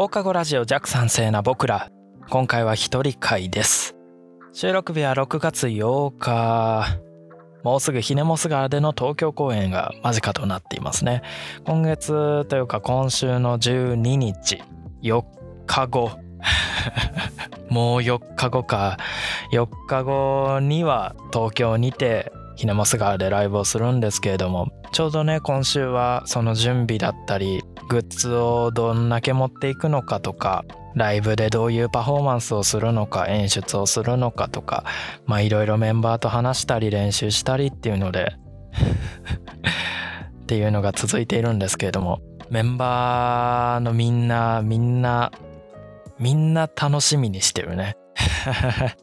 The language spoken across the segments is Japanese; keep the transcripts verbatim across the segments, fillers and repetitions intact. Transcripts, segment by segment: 放課後ラジオ弱酸性な僕ら、今回は一人会です。収録日はろくがつようか。もうすぐひねもすがでの東京公演が間近となっていますね。今月というか今週のじゅうににち、よっかごもうよっかごか、よっかごには東京にてひねもすがでライブをするんですけれども、ちょうどね今週はその準備だったり、グッズをどんだけ持っていくのかとか、ライブでどういうパフォーマンスをするのか、演出をするのかとか、まあいろいろメンバーと話したり練習したりっていうのでっていうのが続いているんですけれども、メンバーのみんなみんなみんな楽しみにしてるね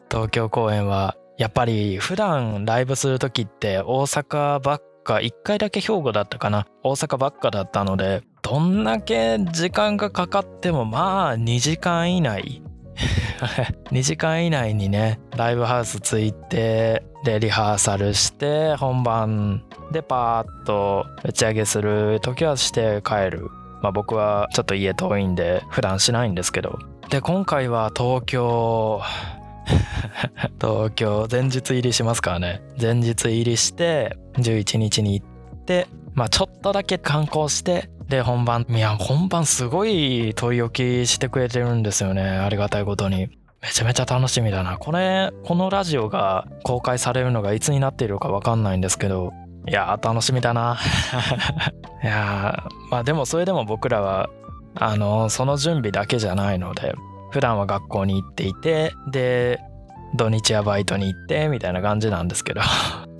東京公演はやっぱり普段ライブする時って大阪ばっか、いっかいだけ兵庫だったかな、大阪ばっかだったので、どんだけ時間がかかってもまあにじかん以内にじかん以内にね、ライブハウス着いて、でリハーサルして本番でパーッと打ち上げする時はして帰る。まあ僕はちょっと家遠いんで普段しないんですけど、で今回は東京東京前日入りしますからね。前日入りしてじゅういちにちに行って、まあちょっとだけ観光して、で本番、いや本番すごい問い置きしてくれてるんですよね、ありがたいことに。めちゃめちゃ楽しみだなこれ。このラジオが公開されるのがいつになっているか分かんないんですけど、いや楽しみだないやまあでもそれでも僕らはあのその準備だけじゃないので、普段は学校に行っていて、で土日はバイトに行ってみたいな感じなんですけど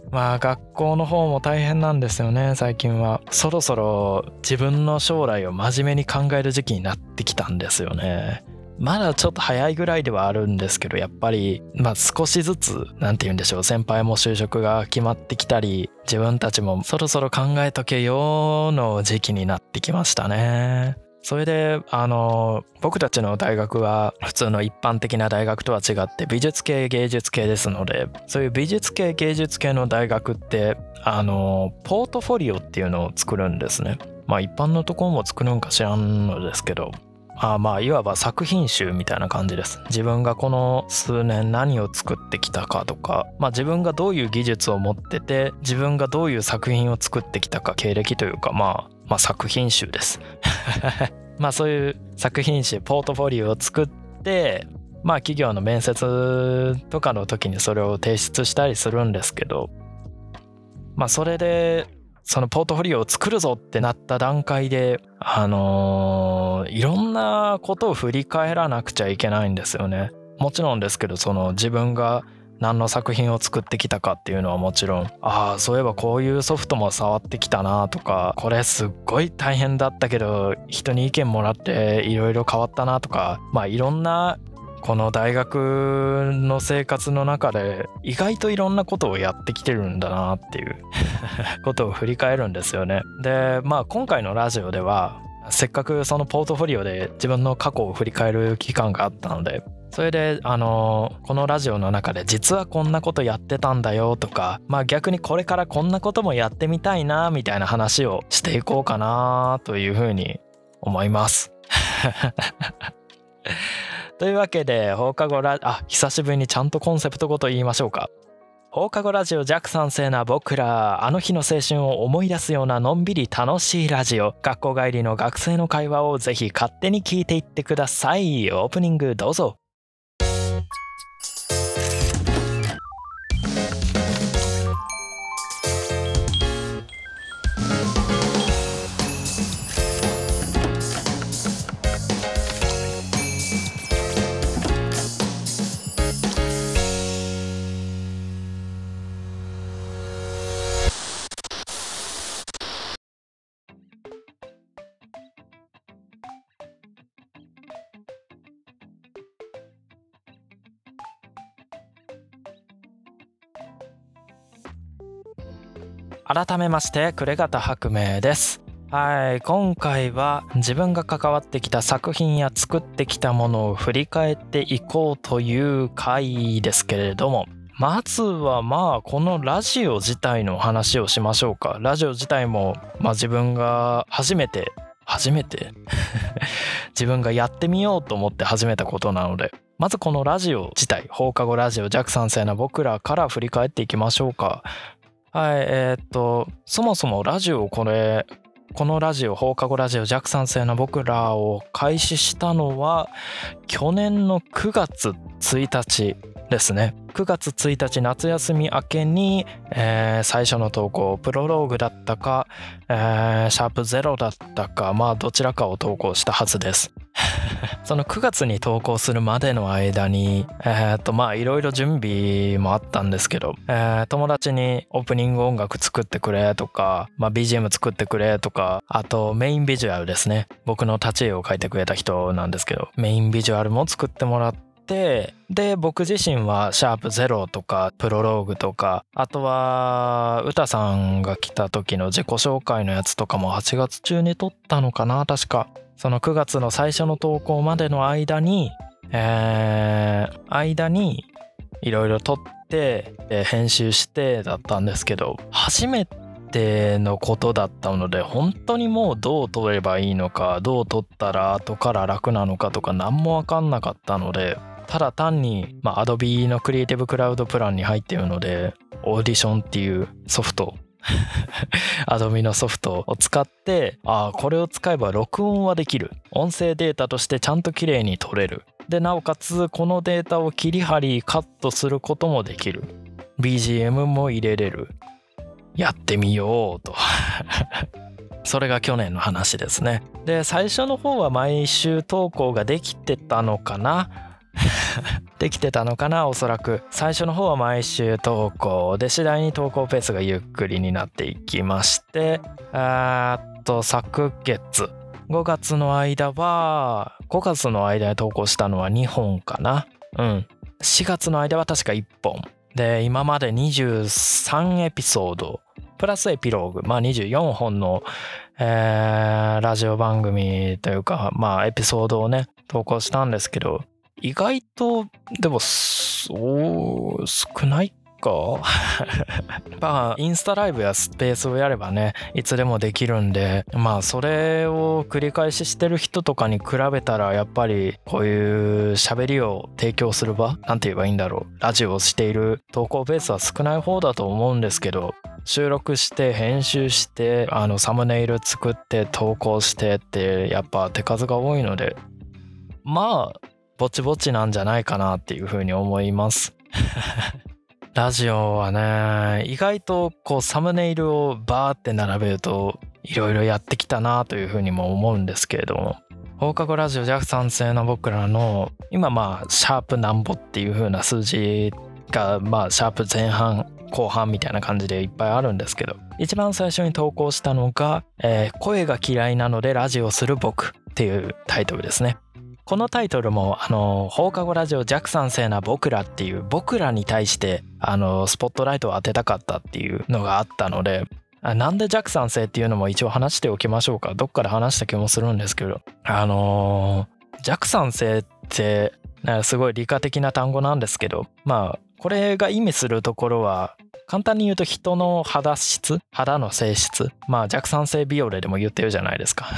まあ学校の方も大変なんですよね最近は。そろそろ自分の将来を真面目に考える時期になってきたんですよね。まだちょっと早いぐらいではあるんですけど、やっぱりまあ少しずつ、なんて言うんでしょう、先輩も就職が決まってきたり、自分たちもそろそろ考えとけよの時期になってきましたね。それであの僕たちの大学は普通の一般的な大学とは違って美術系芸術系ですので、そういう美術系芸術系の大学ってあのポートフォリオっていうのを作るんですね。まあ一般のところも作るんか知らんのですけど、あまあいわば作品集みたいな感じです。自分がこの数年何を作ってきたかとか、まあ自分がどういう技術を持ってて、自分がどういう作品を作ってきたか、経歴というか、まあまあ、作品集ですまあそういう作品集、ポートフォリオを作って、まあ企業の面接とかの時にそれを提出したりするんですけど、まあそれでそのポートフォリオを作るぞってなった段階であのー、いろんなことを振り返らなくちゃいけないんですよね。もちろんですけど、その自分が何の作品を作ってきたかっていうのはもちろん、ああそういえばこういうソフトも触ってきたなとか、これすっごい大変だったけど人に意見もらっていろいろ変わったなとか、まあいろんなこの大学の生活の中で意外といろんなことをやってきてるんだなっていうことを振り返るんですよね。でまあ今回のラジオではせっかくそのポートフォリオで自分の過去を振り返る期間があったので、それであのこのラジオの中で実はこんなことやってたんだよとか、まあ逆にこれからこんなこともやってみたいなみたいな話をしていこうかなというふうに思いますというわけで放課後ラあ久しぶりにちゃんとコンセプトごと言いましょうか。放課後ラジオ弱酸性な僕ら、あの日の青春を思い出すようなのんびり楽しいラジオ、学校帰りの学生の会話をぜひ勝手に聞いていってください。オープニングどうぞ。改めまして暮方薄明です。はい、今回は自分が関わってきた作品や作ってきたものを振り返っていこうという回ですけれども、まずはまあこのラジオ自体の話をしましょうか。ラジオ自体もまあ自分が初めて初めて自分がやってみようと思って始めたことなので、まずこのラジオ自体、放課後ラジオ弱酸性な僕らから振り返っていきましょうか。はい、えー、っとそもそもラジオこれこのラジオ放課後ラジオ弱酸性な僕らを開始したのは去年のくがつついたちですね。くがつついたち夏休み明けに、えー、最初の投稿プロローグだったか、えー、シャープゼロだったか、まあどちらかを投稿したはずですそのくがつに投稿するまでの間にえー、っとまあいろいろ準備もあったんですけど、えー、友達にオープニング音楽作ってくれとか、まあ、ビージーエム 作ってくれとか、あとメインビジュアルですね、僕の立ち絵を描いてくれた人なんですけど、メインビジュアルも作ってもらって、で僕自身はシャープゼロとかプロローグとか、あとは歌さんが来た時の自己紹介のやつとかもはちがつちゅうに撮ったのかな、確かそのくがつの最初の投稿までの間に、えー、間にいろいろ撮って編集してだったんですけど、初めてのことだったので本当にもうどう撮ればいいのか、どう撮ったら後から楽なのかとか何も分かんなかったので、ただ単に、まあ、Adobe のクリエイティブクラウドプランに入っているので、オーディションっていうソフトAdobe のソフトを使って、ああこれを使えば録音はできる、音声データとしてちゃんと綺麗に撮れる、でなおかつこのデータを切り貼りカットすることもできる、 ビージーエム も入れれる、やってみようとそれが去年の話ですね。で最初の方は毎週投稿ができてたのかなできてたのかなおそらく最初の方は毎週投稿で、次第に投稿ペースがゆっくりになっていきまして、あーっと昨月ごがつの間はごがつの間に投稿したのはにほんかな、うん、しがつの間は確かいっぽんで、今までにじゅうさんエピソードプラスエピローグ、まあにじゅうよんほんの、えー、ラジオ番組というか、まあエピソードをね投稿したんですけど、意外とでもそう少ないかまあインスタライブやスペースをやればねいつでもできるんで、まあそれを繰り返ししてる人とかに比べたら、やっぱりこういう喋りを提供する場、なんて言えばいいんだろう、ラジオをしている投稿ベースは少ない方だと思うんですけど、収録して編集して、あのサムネイル作って投稿してってやっぱ手数が多いので、まあぼちぼちなんじゃないかなっていうふうに思いますラジオはね、意外とこうサムネイルをバーって並べるといろいろやってきたなというふうにも思うんですけれども、放課後ラジオ弱酸性の僕らの今、まあシャープなんぼっていうふうな数字が、まあシャープ前半後半みたいな感じでいっぱいあるんですけど、一番最初に投稿したのが、えー、声が嫌いなのでラジオする僕っていうタイトルですね。このタイトルもあの放課後ラジオ弱酸性な僕らっていう僕らに対してあのスポットライトを当てたかったっていうのがあったので、あなんで弱酸性っていうのも一応話しておきましょうか。どっから話した気もするんですけど、あのー、弱酸性ってなんかすごい理科的な単語なんですけど、まあこれが意味するところは簡単に言うと人の肌質、肌の性質、まあ弱酸性ビオレでも言ってるじゃないですか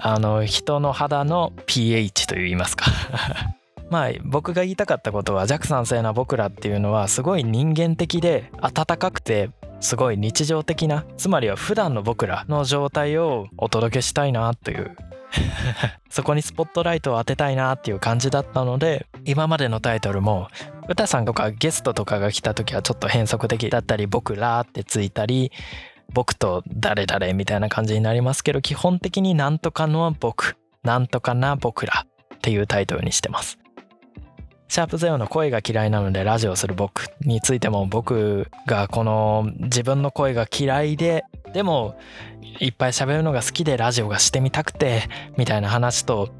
あの人の肌の ピーエイチ と言いますかまあ僕が言いたかったことは、弱酸性な僕らっていうのはすごい人間的で温かくてすごい日常的な、つまりは普段の僕らの状態をお届けしたいなというそこにスポットライトを当てたいなっていう感じだったので、今までのタイトルも歌さんとかゲストとかが来た時はちょっと変則的だったり、僕らってついたり、僕と誰々みたいな感じになりますけど、基本的になんとかの僕、なんとかな僕らっていうタイトルにしてます。シャープゼロの声が嫌いなのでラジオする僕についても、僕がこの自分の声が嫌いで、でもいっぱい喋るのが好きでラジオがしてみたくてみたいな話と、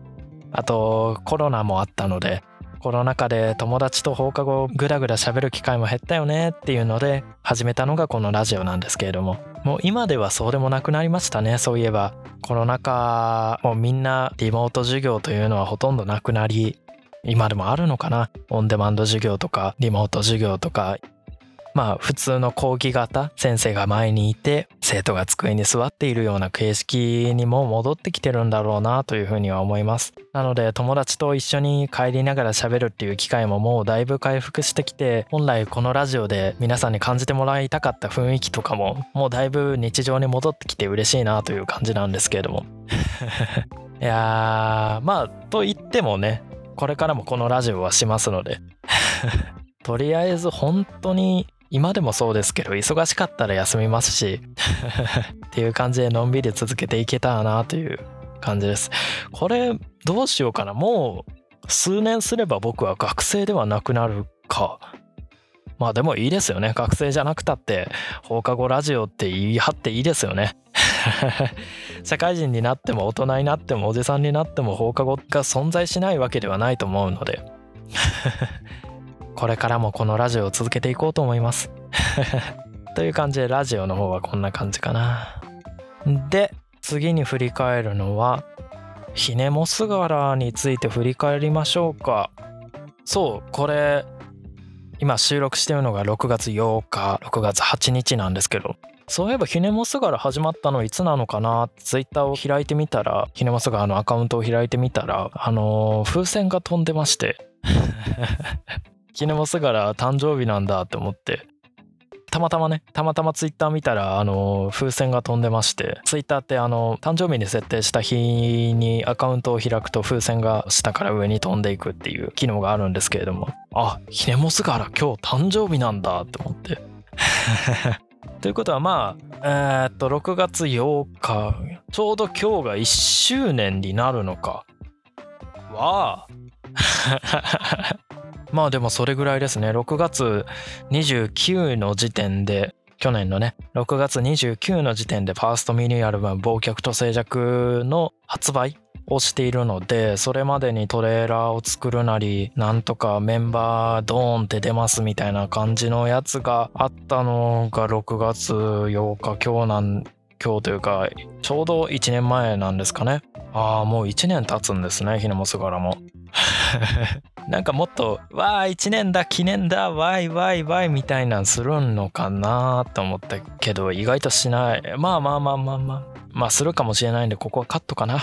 あとコロナもあったので、コロナ禍で友達と放課後グダグダ喋る機会も減ったよねっていうので始めたのがこのラジオなんですけれども、もう今ではそうでもなくなりましたね。そういえばコロナ禍もうみんなリモート授業というのはほとんどなくなり、今でもあるのかな、オンデマンド授業とかリモート授業とか、まあ普通の講義型、先生が前にいて生徒が机に座っているような形式にも戻ってきてるんだろうなというふうには思います。なので友達と一緒に帰りながら喋るっていう機会ももうだいぶ回復してきて、本来このラジオで皆さんに感じてもらいたかった雰囲気とかももうだいぶ日常に戻ってきて嬉しいなという感じなんですけれどもいやー、まあと言ってもね、これからもこのラジオはしますのでとりあえず本当に今でもそうですけど、忙しかったら休みますしっていう感じでのんびり続けていけたらなという感じです。これどうしようかな、もう数年すれば僕は学生ではなくなるか。まあでもいいですよね、学生じゃなくたって放課後ラジオって言い張っていいですよね社会人になっても大人になってもおじさんになっても放課後が存在しないわけではないと思うのでこれからもこのラジオを続けていこうと思いますという感じでラジオの方はこんな感じかな。で次に振り返るのはひねもすがらについて振り返りましょうか。そうこれ今収録してるのがろくがつようかろくがつはちにちなんですけど、そういえばひねもすがら始まったのいつなのかな、ツイッターを開いてみたら、ひねもすがらのアカウントを開いてみたら、あのー、風船が飛んでましてひねもすがら誕生日なんだって思って、たまたまねたまたまツイッター見たら、あのー、風船が飛んでまして、ツイッターってあのー、誕生日に設定した日にアカウントを開くと風船が下から上に飛んでいくっていう機能があるんですけれども、あ、ひねもすがら今日誕生日なんだって思ってということはまあえー、っとろくがつようか、ちょうど今日がいっしゅうねんになるのかわあまあでもそれぐらいですね。ろくがつにじゅうくにちの時点で、去年のねろくがつにじゅうくにちの時点でファーストミニアルバム「忘却と静寂」の発売をしているので、それまでにトレーラーを作るなりなんとかメンバードーンって出ますみたいな感じのやつがあったのがろくがつようか、今日なん今日というかちょうどいちねんまえなんですかね。ああもういちねん経つんですね、ひねもすがらもなんかもっとわあいちねんだ記念だわいわいわいみたいなんするのかなと思ったけど、意外としない。まあまあまあまあまあまあするかもしれないんで、ここはカットかな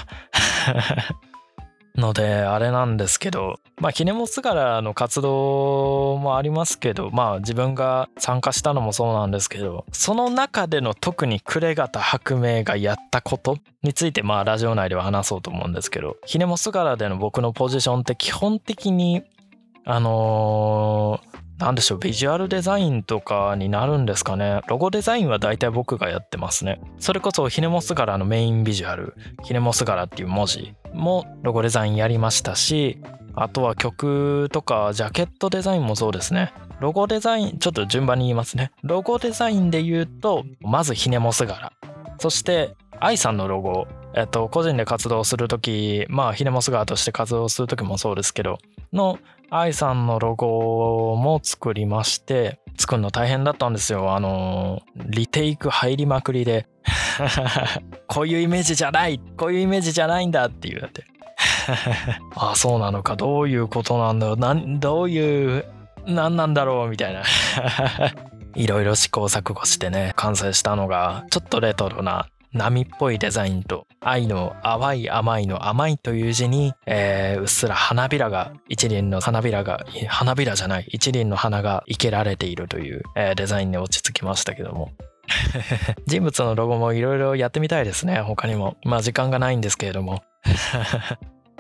のであれなんですけど、まあひねもすがらの活動もありますけど、まあ自分が参加したのもそうなんですけど、その中での特に暮方薄明がやったことについて、まあラジオ内では話そうと思うんですけど、ひねもすがらでの僕のポジションって基本的にあのー、なんでしょう、ビジュアルデザインとかになるんですかね。ロゴデザインは大体僕がやってますね。それこそひねもすがらのメインビジュアル、ひねもすがらっていう文字もロゴデザインやりましたし、あとは曲とかジャケットデザインもそうですね。ロゴデザインちょっと順番に言いますね。ロゴデザインで言うと、まずひねもすがら、そして愛さんのロゴ、えっと個人で活動する時、まあひねもすがらとして活動する時もそうですけどの愛さんのロゴも作りまして、作るの大変だったんですよ。あのリテイク入りまくりでこういうイメージじゃないこういうイメージじゃないんだっていうってああそうなのか、どういうことなんだろう、なんどういう何なんだろうみたいないろいろ試行錯誤してね、完成したのがちょっとレトロな波っぽいデザインと、愛の淡い甘いの甘いという字に、えー、うっすら花びらが一輪の花びらが花びらじゃない一輪の花が生けられているという、えー、デザインに落ち着きましたけども人物のロゴもいろいろやってみたいですね。他にもまあ時間がないんですけれども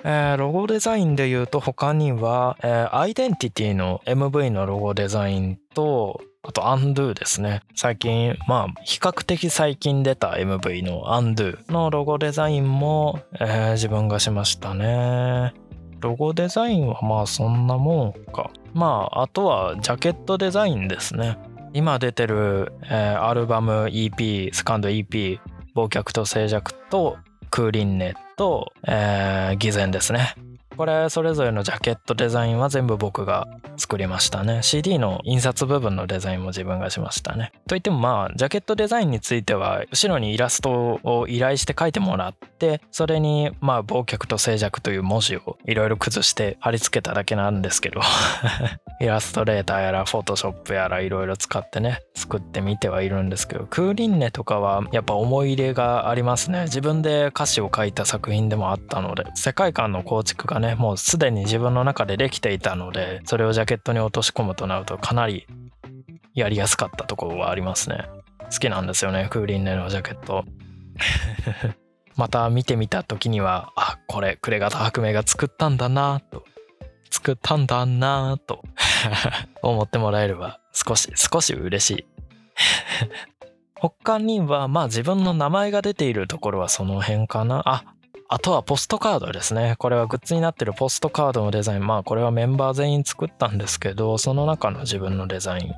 えー、ロゴデザインでいうと、他には、えー、アイデンティティの エムブイ のロゴデザインと、あとアンドゥですね。最近まあ比較的最近出た エムブイ のアンドゥのロゴデザインも、えー、自分がしましたね。ロゴデザインはまあそんなもんか。まああとはジャケットデザインですね。今出てる、えー、アルバム イーピー セカンド イーピー 忘却と静寂とクーリンネと、えー、偽善ですね。これそれぞれのジャケットデザインは全部僕が作りましたね。 シーディー の印刷部分のデザインも自分がしましたね。といってもまあジャケットデザインについては後ろにイラストを依頼して描いてもらって、それにまあ「忘却と静寂」という文字をいろいろ崩して貼り付けただけなんですけどイラストレーターやらフォトショップやらいろいろ使ってね作ってみてはいるんですけど、クーリンネとかはやっぱ思い入れがありますね。自分で歌詞を書いた作品でもあったので、世界観の構築がねもうすでに自分の中でできていたので、それをジャケットに落とし込むとなるとかなりやりやすかったところはありますね。好きなんですよね、クーリンネのジャケットまた見てみた時には、あ、これ暮方薄明が作ったんだなぁと作ったんだなぁと思ってもらえれば少し少し嬉しい他にはまあ自分の名前が出ているところはその辺かな。ああとはポストカードですね。これはグッズになってるポストカードのデザイン、まあこれはメンバー全員作ったんですけど、その中の自分のデザイン、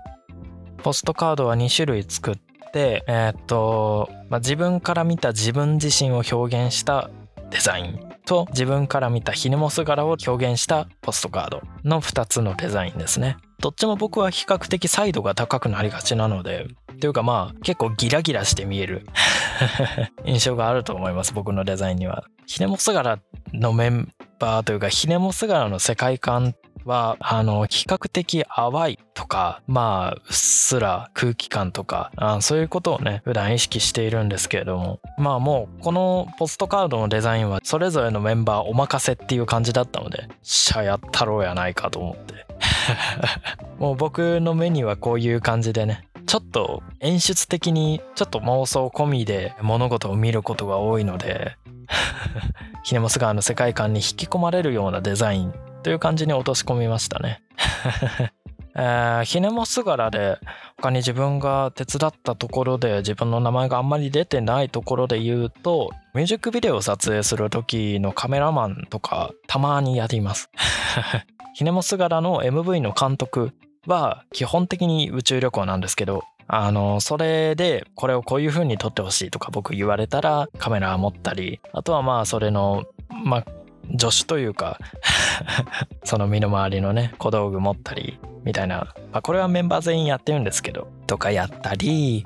ポストカードはに種類作ってえー、っと、まあ、自分から見た自分自身を表現したデザインと、自分から見たヒネモス柄を表現したポストカードのふたつのデザインですね。どっちも僕は比較的彩度が高くなりがちなので、というかまあ結構ギラギラして見える印象があると思います、僕のデザインには。ヒネモス柄のメンバーというかヒネモス柄の世界観はあの比較的淡いとか、まあうっすら空気感とか、あそういうことをね普段意識しているんですけれども、まあもうこのポストカードのデザインはそれぞれのメンバーお任せっていう感じだったので、しゃやったろうやないかと思ってもう僕の目にはこういう感じでね、ちょっと演出的にちょっと妄想込みで物事を見ることが多いのでヒネモス川の世界観に引き込まれるようなデザインという感じに落とし込みましたねえー、ヒネモス柄で他に自分が手伝ったところで自分の名前があんまり出てないところで言うと、ミュージックビデオを撮影する時のカメラマンとかたまにやりますヒネモス柄の エムブイ の監督は基本的に宇宙旅行なんですけど、あのそれでこれをこういう風に撮ってほしいとか僕言われたらカメラ持ったり、あとはまあそれのまあ助手というかその身の回りのね小道具持ったりみたいな、まあ、これはメンバー全員やってるんですけどとかやったり、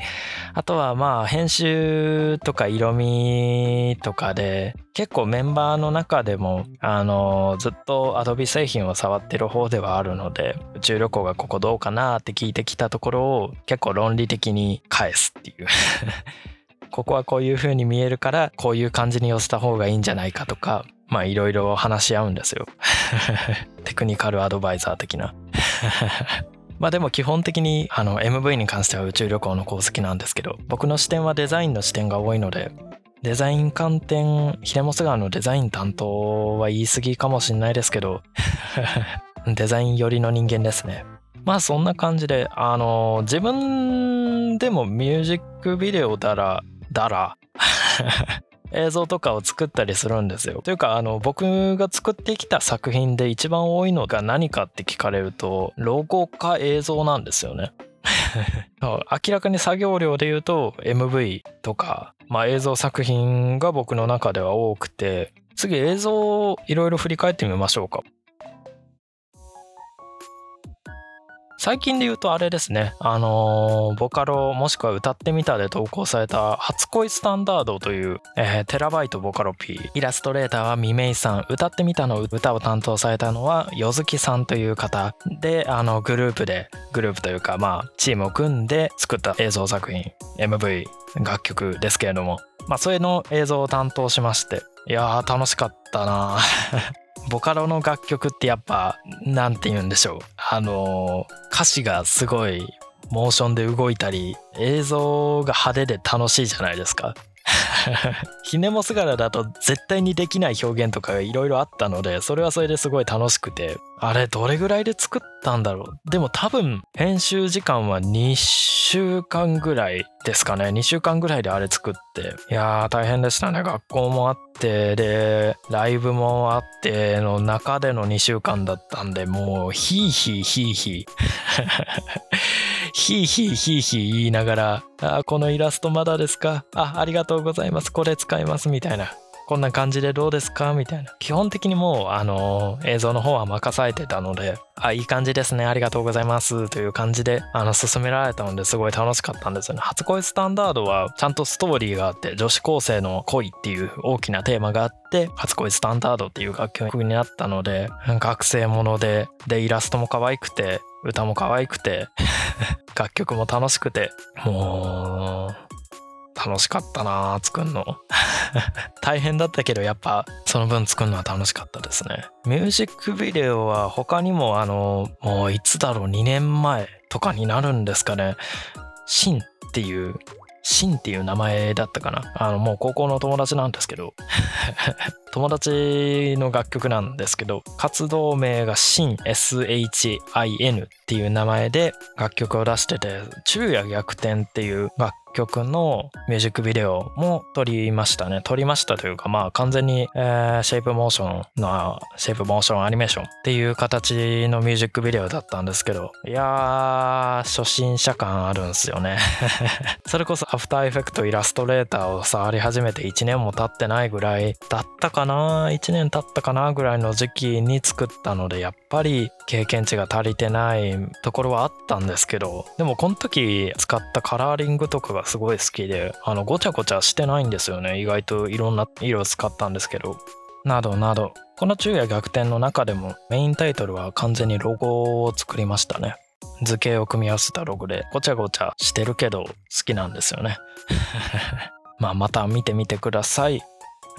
あとはまあ編集とか色味とかで結構メンバーの中でもあのずっと Adobe 製品を触ってる方ではあるので、宇宙旅行がここどうかなって聞いてきたところを結構論理的に返すっていうここはこういう風に見えるからこういう感じに寄せた方がいいんじゃないかとか、まあいろいろ話し合うんですよテクニカルアドバイザー的なまあでも基本的にあの エムブイ に関しては宇宙旅行の功績なんですけど、僕の視点はデザインの視点が多いので、デザイン観点、ヒネモス川のデザイン担当は言い過ぎかもしれないですけどデザイン寄りの人間ですね。まあそんな感じであの自分でもミュージックビデオだらだら映像とかを作ったりするんですよ。というかあの僕が作ってきた作品で一番多いのが何かって聞かれるとロゴか映像なんですよね明らかに作業量で言うと エムブイ とか、まあ、映像作品が僕の中では多くて、次映像をいろいろ振り返ってみましょうか。最近で言うとあれですね、あのー、ボカロもしくは歌ってみたで投稿された初恋スタンダードという、えー、テラバイトボカロ P、 イラストレーターはみめいさん、歌ってみたの歌を担当されたのはよずきさんという方で、あのグループでグループというかまあチームを組んで作った映像作品 エムブイ 楽曲ですけれども、まあそれの映像を担当しまして、いやー楽しかったなボカロの楽曲ってやっぱなんて言うんでしょう、あの歌詞がすごいモーションで動いたり映像が派手で楽しいじゃないですかヒネモス柄だと絶対にできない表現とかがいろいろあったので、それはそれですごい楽しくて、あれどれぐらいで作ったんだろう、でも多分編集時間はにしゅうかんぐらいですかね。にしゅうかんぐらいであれ作って、いやー大変でしたね。学校もあってでライブもあっての中でのにしゅうかんだったんで、もうヒーヒーヒーヒーヒーヒーヒーヒー言いながら、あ、このイラストまだですか、あ、ありがとうございます、これ使いますみたいなこんな感じでどうですかみたいな、基本的にもうあの映像の方は任されてたので、あ、いい感じですね、ありがとうございますという感じであの進められたので、すごい楽しかったんですよね。初恋スタンダードはちゃんとストーリーがあって、女子高生の恋っていう大きなテーマがあって、初恋スタンダードっていう楽曲になったので、学生ものででイラストも可愛くて歌も可愛くて楽曲も楽しくて、もう楽しかったなぁ、作るの大変だったけど、やっぱその分作るのは楽しかったですね。ミュージックビデオは他にもあのもういつだろう、にねんまえとかになるんですかね、シンっていうシンっていう名前だったかな、あのもう高校の友達なんですけど友達の楽曲なんですけど、活動名がシン エスエイチアイエヌ っていう名前で楽曲を出してて、昼夜逆転っていう楽曲のミュージックビデオも撮りましたね。撮りましたというか、まあ完全に、えー、シェイプモーションのシェイプモーションアニメーションっていう形のミュージックビデオだったんですけど、いやー初心者感あるんですよねそれこそアフターエフェクト、イラストレーターを触り始めていちねんも経ってないぐらいだったかな、いちねん経ったかなぐらいの時期に作ったので、やっぱり経験値が足りてないところはあったんですけど、でもこの時使ったカラーリングとかがすごい好きで、あのごちゃごちゃしてないんですよね。意外といろんな色を使ったんですけど、などなど。この昼夜逆転の中でもメインタイトルは完全にロゴを作りましたね。図形を組み合わせたロゴで、ごちゃごちゃしてるけど好きなんですよねまあまた見てみてください。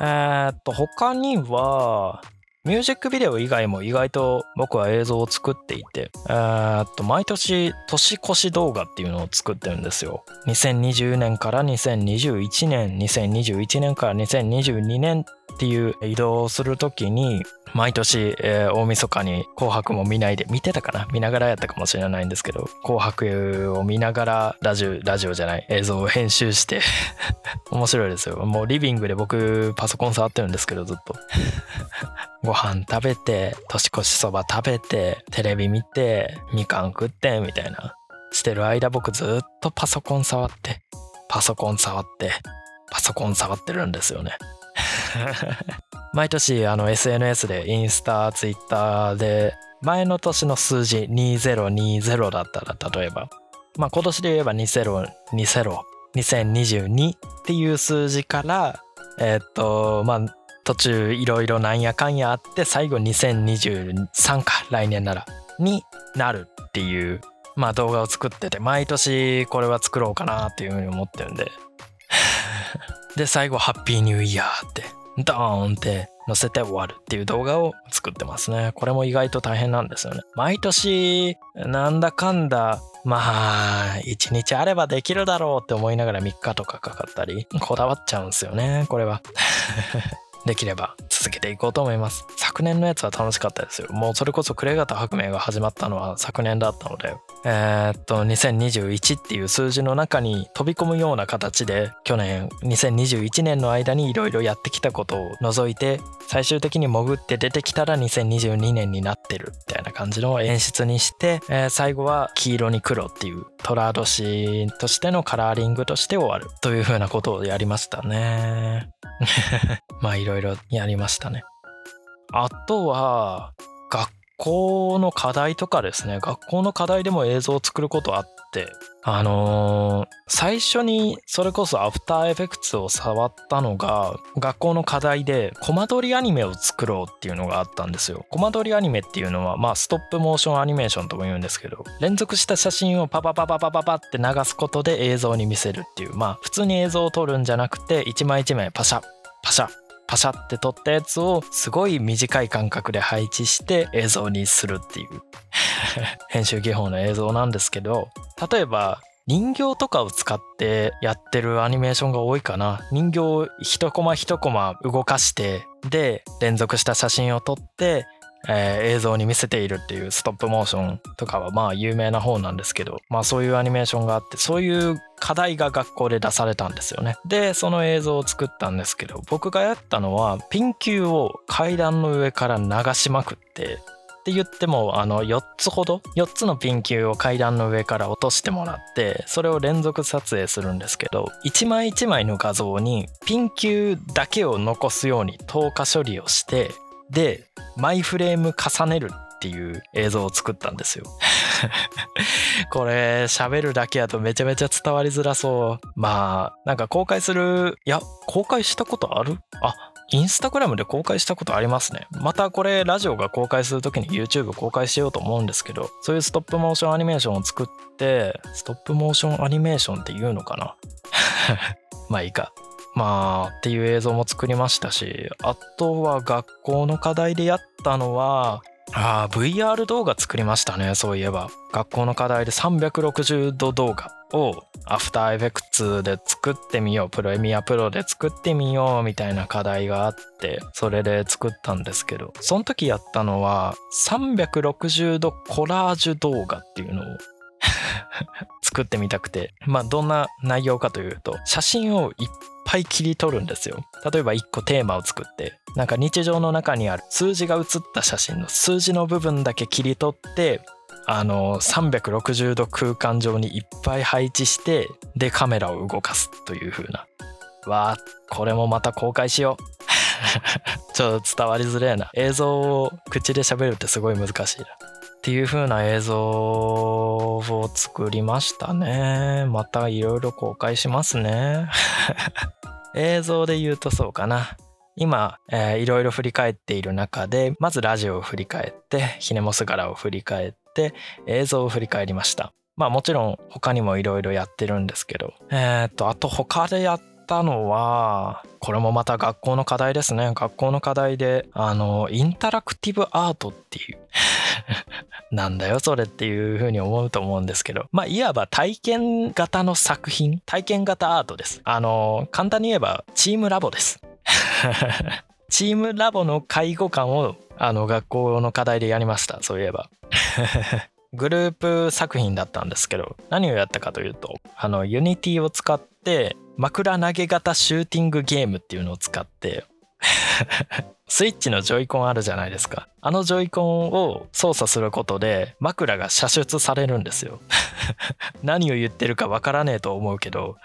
えーっと他にはミュージックビデオ以外も意外と僕は映像を作っていて、えー、っと毎年年越し動画っていうのを作ってるんですよ。にせんにじゅうねんからにせんにじゅういちねん、にせんにじゅういちねんからにせんにじゅうにねんっていう移動をするときに、毎年、えー、大晦日に紅白も見ないで見てたかな、見ながらやったかもしれないんですけど、紅白を見ながらラジオラジオじゃない映像を編集して面白いですよ。もうリビングで僕パソコン触ってるんですけどずっとご飯食べて、年越しそば食べて、テレビ見て、みかん食ってみたいなしてる間、僕ずっとパソコン触ってパソコン触ってパソコン触ってるんですよね毎年あの エスエヌエス でインスタ、ツイッターで前の年の数字にせんにじゅうだったら、例えばまあ今年で言えばにせんにじゅうにっていう数字からえっとまあ途中いろいろなんやかんやあって最後にせんにじゅうさんか来年ならになるっていう、まあ動画を作ってて、毎年これは作ろうかなっていうふうに思ってるんでで最後ハッピーニューイヤーってドーンって載せて終わるっていう動画を作ってますね。これも意外と大変なんですよね。毎年なんだかんだまあいちにちあればできるだろうって思いながらみっかとかかかったり、こだわっちゃうんですよねこれはできれば続けていこうと思います。昨年のやつは楽しかったですよ。もうそれこそ暮方薄明が始まったのは昨年だったので、えー、っとにせんにじゅういちっていう数字の中に飛び込むような形で、去年にせんにじゅういちねんの間にいろいろやってきたことを除いて、最終的に潜って出てきたらにせんにじゅうにねんになってるみたいな感じの演出にして、えー、最後は黄色に黒っていう寅年としてのカラーリングとして終わるというふうなことをやりましたねまあいろいろやりましたね。あとは学校の課題とかですね。学校の課題でも映像を作ることあって、あのー、最初にそれこそアフターエフェクツを触ったのが、学校の課題でコマ撮りアニメを作ろうっていうのがあったんですよ。コマ撮りアニメっていうのは、まあストップモーションアニメーションとも言うんですけど、連続した写真をパパパパパパパって流すことで映像に見せるっていう、まあ普通に映像を撮るんじゃなくて、一枚一枚パシャパシャパシャって撮ったやつをすごい短い間隔で配置して映像にするっていう編集技法の映像なんですけど、例えば人形とかを使ってやってるアニメーションが多いかな。人形を一コマ一コマ動かして、で連続した写真を撮って、えー、映像に見せているっていうストップモーションとかはまあ有名な方なんですけど、まあそういうアニメーションがあって、そういう課題が学校で出されたんですよね。でその映像を作ったんですけど、僕がやったのはピン球を階段の上から流しまくって、って言ってもあのよっつほどよっつのピン球を階段の上から落としてもらってそれを連続撮影するんですけど、いちまいいちまいの画像にピン球だけを残すように透過処理をして、で毎フレーム重ねるっていう映像を作ったんですよ。これ喋るだけやとめちゃめちゃ伝わりづらそう。まあなんか公開する、いや公開したことある？あインスタグラムで公開したことありますね。またこれラジオが公開するときに YouTube 公開しようと思うんですけど、そういうストップモーションアニメーションを作って、ストップモーションアニメーションっていうのかな。まあいいか。まあっていう映像も作りましたし、あとは学校の課題でやったのはあ ブイアール 動画作りましたね。そういえば学校の課題でさんびゃくろくじゅうど動画をアフターエフェクツで作ってみよう、プレミアプロで作ってみようみたいな課題があって、それで作ったんですけど、その時やったのはさんびゃくろくじゅうどコラージュ動画っていうのを作ってみたくて、まあどんな内容かというと、写真をいっぱい切り取るんですよ。例えばいっこテーマを作って、なんか日常の中にある数字が写った写真の数字の部分だけ切り取って、あのさんびゃくろくじゅうど空間上にいっぱい配置して、でカメラを動かすという風な。わあこれもまた公開しよう。ちょっと伝わりづれえな。映像を口で喋るってすごい難しいな。っていう風な映像を作りましたね。またいろいろ公開しますね。映像で言うとそうかな。今いろいろ振り返っている中で、まずラジオを振り返って、ひねもすがらを振り返って、で映像を振り返りました。まあもちろん他にもいろいろやってるんですけど、えー、っとあと他でやったのは、これもまた学校の課題ですね。学校の課題であのインタラクティブアートっていうなんだよそれっていうふうに思うと思うんですけど、まあいわば体験型の作品、体験型アートです。あの簡単に言えばチームラボです。チームラボの介護官をあの学校の課題でやりました。そういえばグループ作品だったんですけど、何をやったかというと、あのユニティを使って枕投げ型シューティングゲームっていうのを使ってスイッチのジョイコンあるじゃないですか。あのジョイコンを操作することで枕が射出されるんですよ。何を言ってるかわからねえと思うけど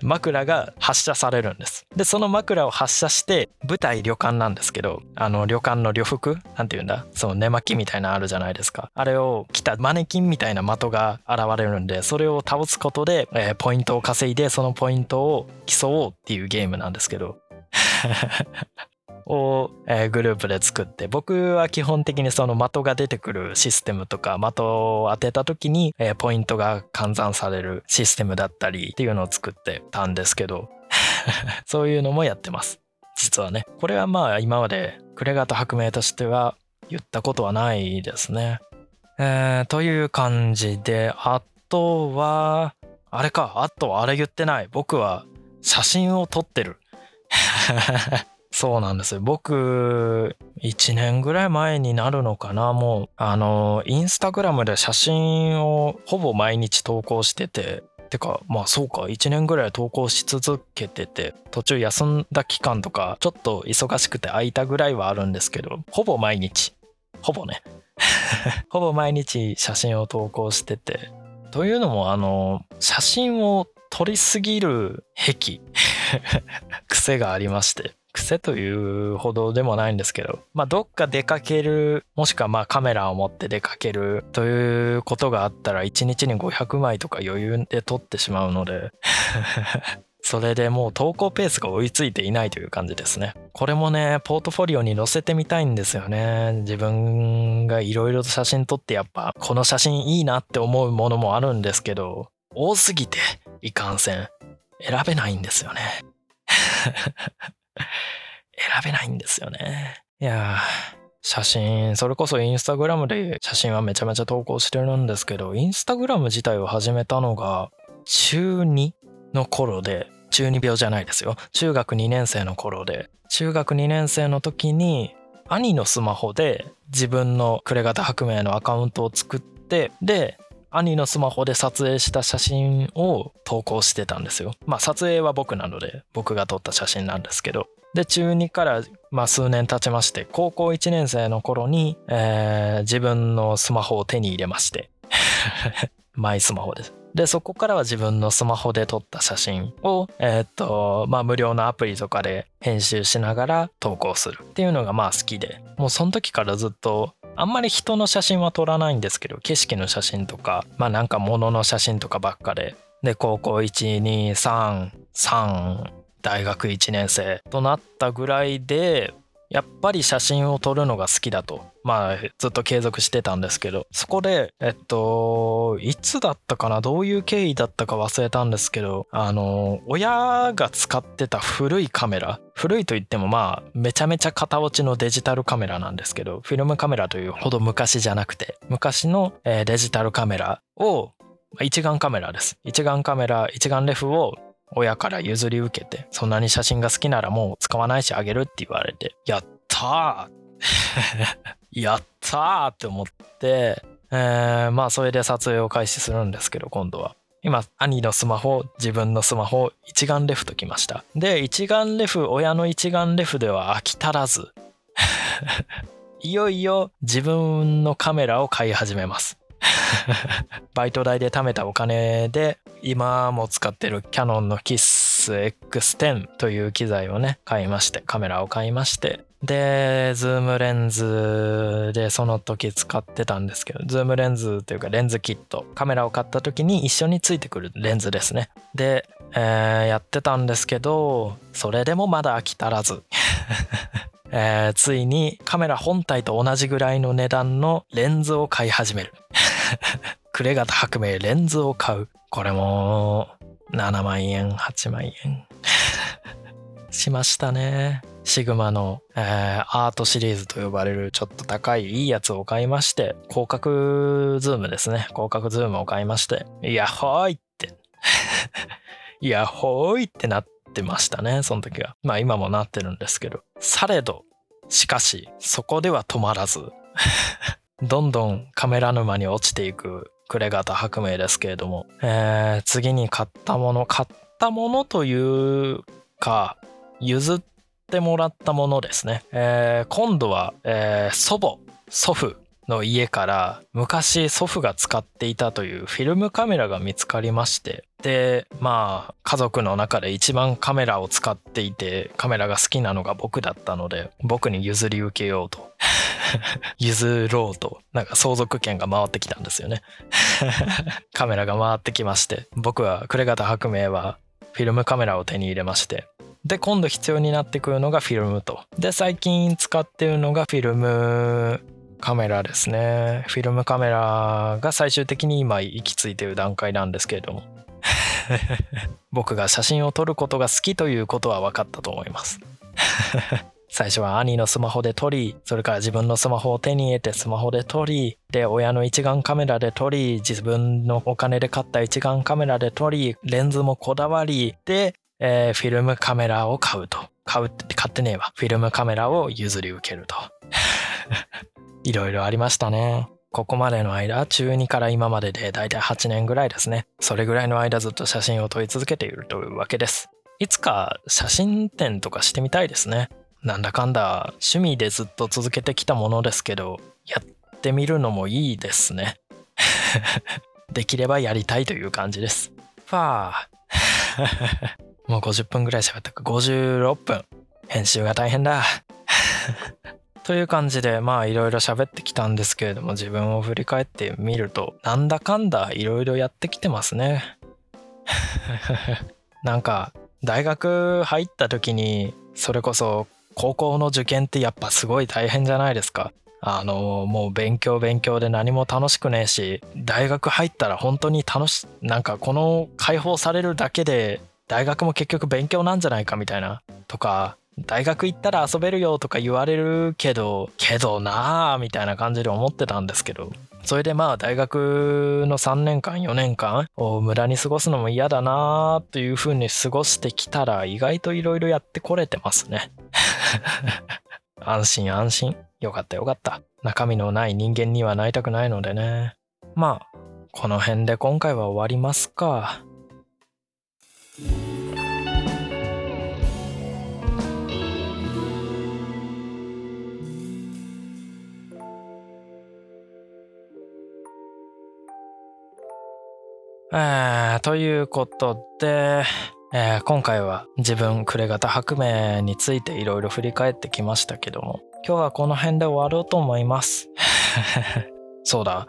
枕が発射されるんです。でその枕を発射して、舞台旅館なんですけど、あの旅館の旅服なんていうんだ、その寝巻きみたいなのあるじゃないですか。あれを着たマネキンみたいな的が現れるんで、それを倒すことで、えー、ポイントを稼いで、そのポイントを競おうっていうゲームなんですけどを、えー、グループで作って、僕は基本的にその的が出てくるシステムとか、的を当てた時に、えー、ポイントが換算されるシステムだったりっていうのを作ってたんですけどそういうのもやってます実はね。これはまあ今までクレガと薄明としては言ったことはないですね。えー、という感じで、あとはあれか、あとあれ言ってない、僕は写真を撮ってる。そうなんですよ。僕いちねんぐらい前になるのかな、もうあのインスタグラムで写真をほぼ毎日投稿してて、てかまあそうかいちねんぐらい投稿し続けてて、途中休んだ期間とかちょっと忙しくて空いたぐらいはあるんですけど、ほぼ毎日ほぼねほぼ毎日写真を投稿してて、というのもあの写真を撮りすぎる癖癖がありまして、癖というほどでもないんですけど、まあどっか出かける、もしくはまあカメラを持って出かけるということがあったら、いちにちにごひゃくまいとか余裕で撮ってしまうのでそれでもう投稿ペースが追いついていないという感じですね。これもねポートフォリオに載せてみたいんですよね。自分がいろいろと写真撮って、やっぱこの写真いいなって思うものもあるんですけど、多すぎていかんせん選べないんですよね選べないんですよね。いやー写真、それこそインスタグラムで写真はめちゃめちゃ投稿してるんですけど、インスタグラム自体を始めたのが中にの頃で、中二病じゃないですよ、中学にねん生の頃で、中学にねん生の時に兄のスマホで自分のクレガタ薄明のアカウントを作って、で兄のスマホで撮影した写真を投稿してたんですよ。まあ撮影は僕なので僕が撮った写真なんですけど、で中にから、まあ、数年経ちまして高校いちねん生の頃に、えー、自分のスマホを手に入れましてマイスマホです。でそこからは自分のスマホで撮った写真を、えーっとまあ、無料のアプリとかで編集しながら投稿するっていうのがまあ好きで、もうその時からずっとあんまり人の写真は撮らないんですけど、景色の写真とか、まあ、なんか物の写真とかばっかで、で高校いちにさんさん大学いちねん生となったぐらいでやっぱり写真を撮るのが好きだと、まあずっと継続してたんですけど、そこでえっといつだったかな、どういう経緯だったか忘れたんですけど、あの親が使ってた古いカメラ、古いといってもまあめちゃめちゃ型落ちのデジタルカメラなんですけど、フィルムカメラというほど昔じゃなくて昔のデジタルカメラを、一眼カメラです、一眼カメラ、一眼レフを親から譲り受けて、そんなに写真が好きならもう使わないしあげるって言われて、やったーやったーって思って、えー、まあそれで撮影を開始するんですけど、今度は今兄のスマホ、自分のスマホ、一眼レフときました。で一眼レフ、親の一眼レフでは飽き足らずいよいよ自分のカメラを買い始めますバイト代で貯めたお金で今も使ってるキヤノンのキス エックステン という機材をね買いまして、カメラを買いまして、でズームレンズでその時使ってたんですけど、ズームレンズというかレンズキット、カメラを買った時に一緒についてくるレンズですね。で、えー、やってたんですけど、それでもまだ飽き足らずえー、ついにカメラ本体と同じぐらいの値段のレンズを買い始める暮方薄明レンズを買う。これもななまんえんはちまんえんしましたね。シグマの、えー、アートシリーズと呼ばれるちょっと高いいいやつを買いまして、広角ズームですね、広角ズームを買いまして、いやほーいっていやほーいってなってってましたね、その時は。まあ今もなってるんですけど、されどしかしそこでは止まらずどんどんカメラ沼に落ちていく暮方薄明ですけれども、えー、次に買ったもの買ったものというか譲ってもらったものですね、えー、今度は、えー、祖母祖父の家から昔祖父が使っていたというフィルムカメラが見つかりまして、でまあ家族の中で一番カメラを使っていてカメラが好きなのが僕だったので、僕に譲り受けようと譲ろうと、なんか相続権が回ってきたんですよねカメラが回ってきまして、僕は暮方薄明はフィルムカメラを手に入れまして、で今度必要になってくるのがフィルムと、で最近使っているのがフィルムカメラですね。フィルムカメラが最終的に今行き着いている段階なんですけれども僕が写真を撮ることが好きということは分かったと思います最初は兄のスマホで撮り、それから自分のスマホを手に入れてスマホで撮り、で親の一眼カメラで撮り、自分のお金で買った一眼カメラで撮り、レンズもこだわりで、えー、フィルムカメラを買うと買うって買ってねえわフィルムカメラを譲り受けるといろいろありましたね。ここまでの間、中にから今まででだいたいはちねんぐらいですね。それぐらいの間ずっと写真を撮り続けているというわけです。いつか写真展とかしてみたいですね。なんだかんだ趣味でずっと続けてきたものですけど、やってみるのもいいですね。できればやりたいという感じです。ファー。もうごじゅっぷんぐらい喋ったか、ごじゅうろっぷん。編集が大変だ。という感じでまあいろいろ喋ってきたんですけれども、自分を振り返ってみるとなんだかんだいろいろやってきてますねなんか大学入った時に、それこそ高校の受験ってやっぱすごい大変じゃないですか。あのもう勉強勉強で何も楽しくねえし、大学入ったら本当に楽しなんかこの解放されるだけで大学も結局勉強なんじゃないかみたいなとか、大学行ったら遊べるよとか言われるけどけどなあみたいな感じで思ってたんですけど、それでまあ大学のさんねんかんよねんかんを無駄に過ごすのも嫌だなあというふうに過ごしてきたら、意外といろいろやってこれてますね安心安心、よかったよかった。中身のない人間にはなりたくないのでね。まあこの辺で今回は終わりますか。えー、ということで、えー、今回は自分暮方薄命についていろいろ振り返ってきましたけども、今日はこの辺で終わろうと思います。そうだ。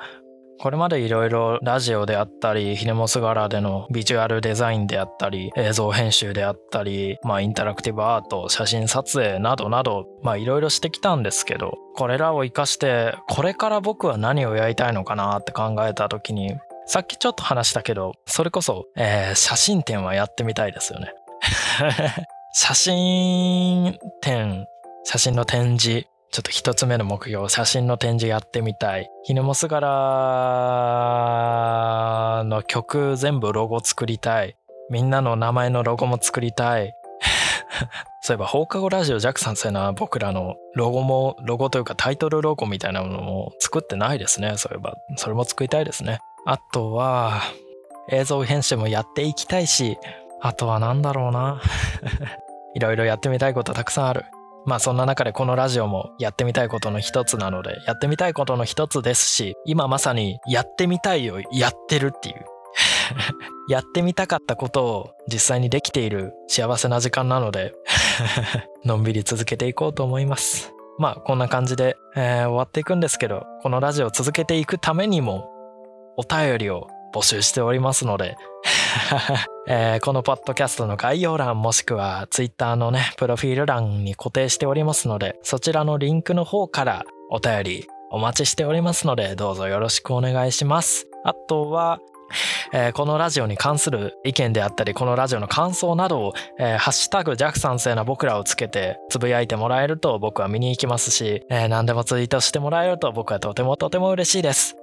これまでいろいろラジオであったり、ひねもす柄でのビジュアルデザインであったり、映像編集であったり、まあインタラクティブアート、写真撮影などなど、まあいろいろしてきたんですけど、これらを活かしてこれから僕は何をやりたいのかなって考えた時に、さっきちょっと話したけど、それこそ、えー、写真展はやってみたいですよね。写真展、写真の展示。ちょっと一つ目の目標、写真の展示やってみたい。ひねもす柄の曲全部ロゴ作りたい。みんなの名前のロゴも作りたい。そういえば放課後ラジオジャクさんせな僕らのロゴも、ロゴというかタイトルロゴみたいなものも作ってないですね。そういえばそれも作りたいですね。あとは映像編集もやっていきたいし、あとはなんだろうな。いろいろやってみたいことたくさんある。まあそんな中でこのラジオもやってみたいことの一つなので、やってみたいことの一つですし、今まさにやってみたいをやってるっていう。やってみたかったことを実際にできている幸せな時間なので、のんびり続けていこうと思います。まあこんな感じで、えー、終わっていくんですけど、このラジオを続けていくためにもお便りを募集しておりますので、えー、このポッドキャストの概要欄もしくはツイッターのねプロフィール欄に固定しておりますので、そちらのリンクの方からお便りお待ちしておりますので、どうぞよろしくお願いします。あとは、えー、このラジオに関する意見であったり、このラジオの感想などを、えー、ハッシュタグジャクさんせな僕らをつけてつぶやいてもらえると僕は見に行きますし、えー、何でもツイートしてもらえると僕はとてもとても嬉しいです。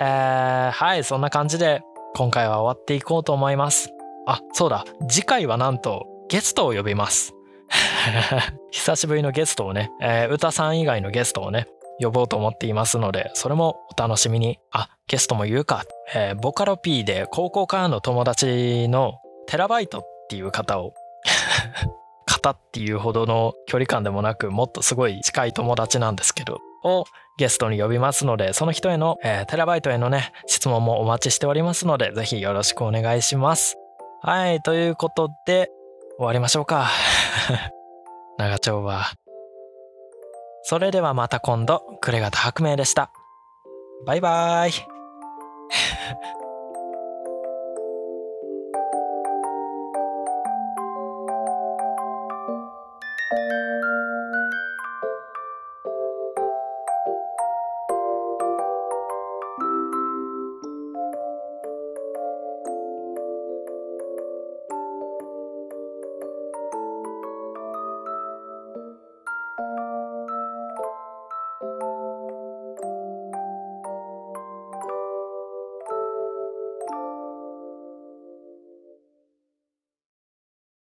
えー、はい、そんな感じで今回は終わっていこうと思います。あ、そうだ。次回はなんとゲストを呼びます。久しぶりのゲストをね、えー、歌さん以外のゲストをね、呼ぼうと思っていますので、それもお楽しみに。あ、ゲストも言うか。えー、ボカロ P で高校からの友達のテラバイトっていう方を、方っていうほどの距離感でもなく、もっとすごい近い友達なんですけど、をゲストに呼びますので、その人への、えー、テラバイトへのね質問もお待ちしておりますので、ぜひよろしくお願いします。はい、ということで終わりましょうか。長丁場。それではまた今度。暮方薄命でした。バイバーイ。